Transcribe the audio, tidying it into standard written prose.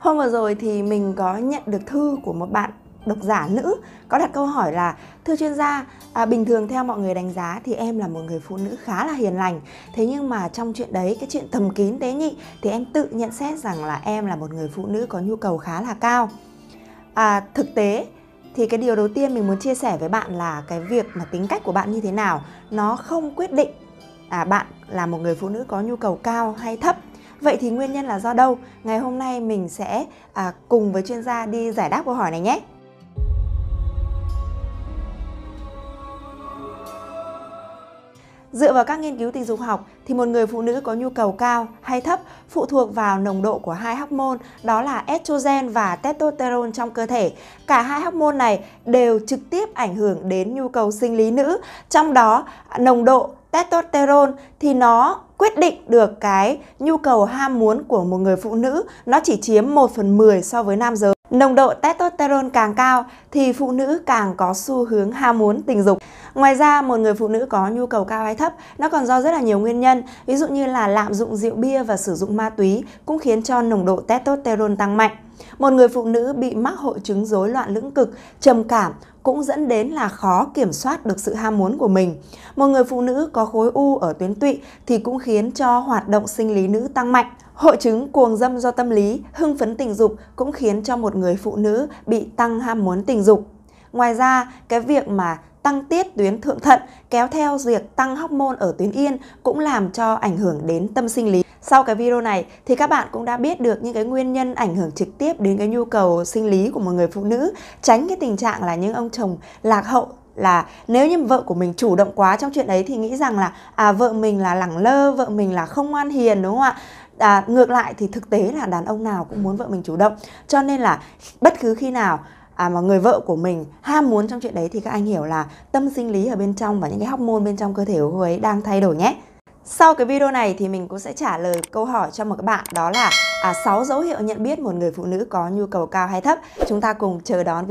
Hôm vừa rồi thì mình có nhận được thư của một bạn độc giả nữ có đặt câu hỏi là: thưa chuyên gia, bình thường theo mọi người đánh giá thì em là một người phụ nữ khá là hiền lành. Thế nhưng mà trong chuyện đấy, cái chuyện thầm kín tế nhị, thì em tự nhận xét rằng là em là một người phụ nữ có nhu cầu khá là cao. Thực tế thì cái điều đầu tiên mình muốn chia sẻ với bạn là cái việc mà tính cách của bạn như thế nào nó không quyết định bạn là một người phụ nữ có nhu cầu cao hay thấp. Vậy thì nguyên nhân là do đâu? Ngày hôm nay mình sẽ cùng với chuyên gia đi giải đáp câu hỏi này nhé. Dựa vào các nghiên cứu tình dục học thì một người phụ nữ có nhu cầu cao hay thấp phụ thuộc vào nồng độ của hai hormone, đó là estrogen và testosterone trong cơ thể. Cả hai hormone này đều trực tiếp ảnh hưởng đến nhu cầu sinh lý nữ, trong đó nồng độ testosterone thì nó quyết định được cái nhu cầu ham muốn của một người phụ nữ, nó chỉ chiếm 1/10 so với nam giới. Nồng độ testosterone càng cao thì phụ nữ càng có xu hướng ham muốn tình dục. Ngoài ra, một người phụ nữ có nhu cầu cao hay thấp nó còn do rất là nhiều nguyên nhân. Ví dụ như là lạm dụng rượu bia và sử dụng ma túy cũng khiến cho nồng độ testosterone tăng mạnh. Một người phụ nữ bị mắc hội chứng rối loạn lưỡng cực, trầm cảm cũng dẫn đến là khó kiểm soát được sự ham muốn của mình. Một người phụ nữ có khối u ở tuyến tụy thì cũng khiến cho hoạt động sinh lý nữ tăng mạnh. Hội chứng cuồng dâm do tâm lý, hưng phấn tình dục cũng khiến cho một người phụ nữ bị tăng ham muốn tình dục. Ngoài ra, cái việc mà tăng tiết tuyến thượng thận kéo theo việc tăng hormone ở tuyến yên cũng làm cho ảnh hưởng đến tâm sinh lý. Sau cái video này thì các bạn cũng đã biết được những cái nguyên nhân ảnh hưởng trực tiếp đến cái nhu cầu sinh lý của một người phụ nữ, tránh cái tình trạng là những ông chồng lạc hậu, là nếu như vợ của mình chủ động quá trong chuyện ấy thì nghĩ rằng là vợ mình là lẳng lơ, vợ mình là không ngoan hiền, đúng không ạ? Ngược lại thì thực tế là đàn ông nào cũng muốn vợ mình chủ động, cho nên là bất cứ khi nào mà người vợ của mình ham muốn trong chuyện đấy thì các anh hiểu là tâm sinh lý ở bên trong và những cái hormone bên trong cơ thể của cô ấy đang thay đổi nhé. Sau cái video này thì mình cũng sẽ trả lời câu hỏi cho một các bạn, đó là 6 dấu hiệu nhận biết một người phụ nữ có nhu cầu cao hay thấp. Chúng ta cùng chờ đón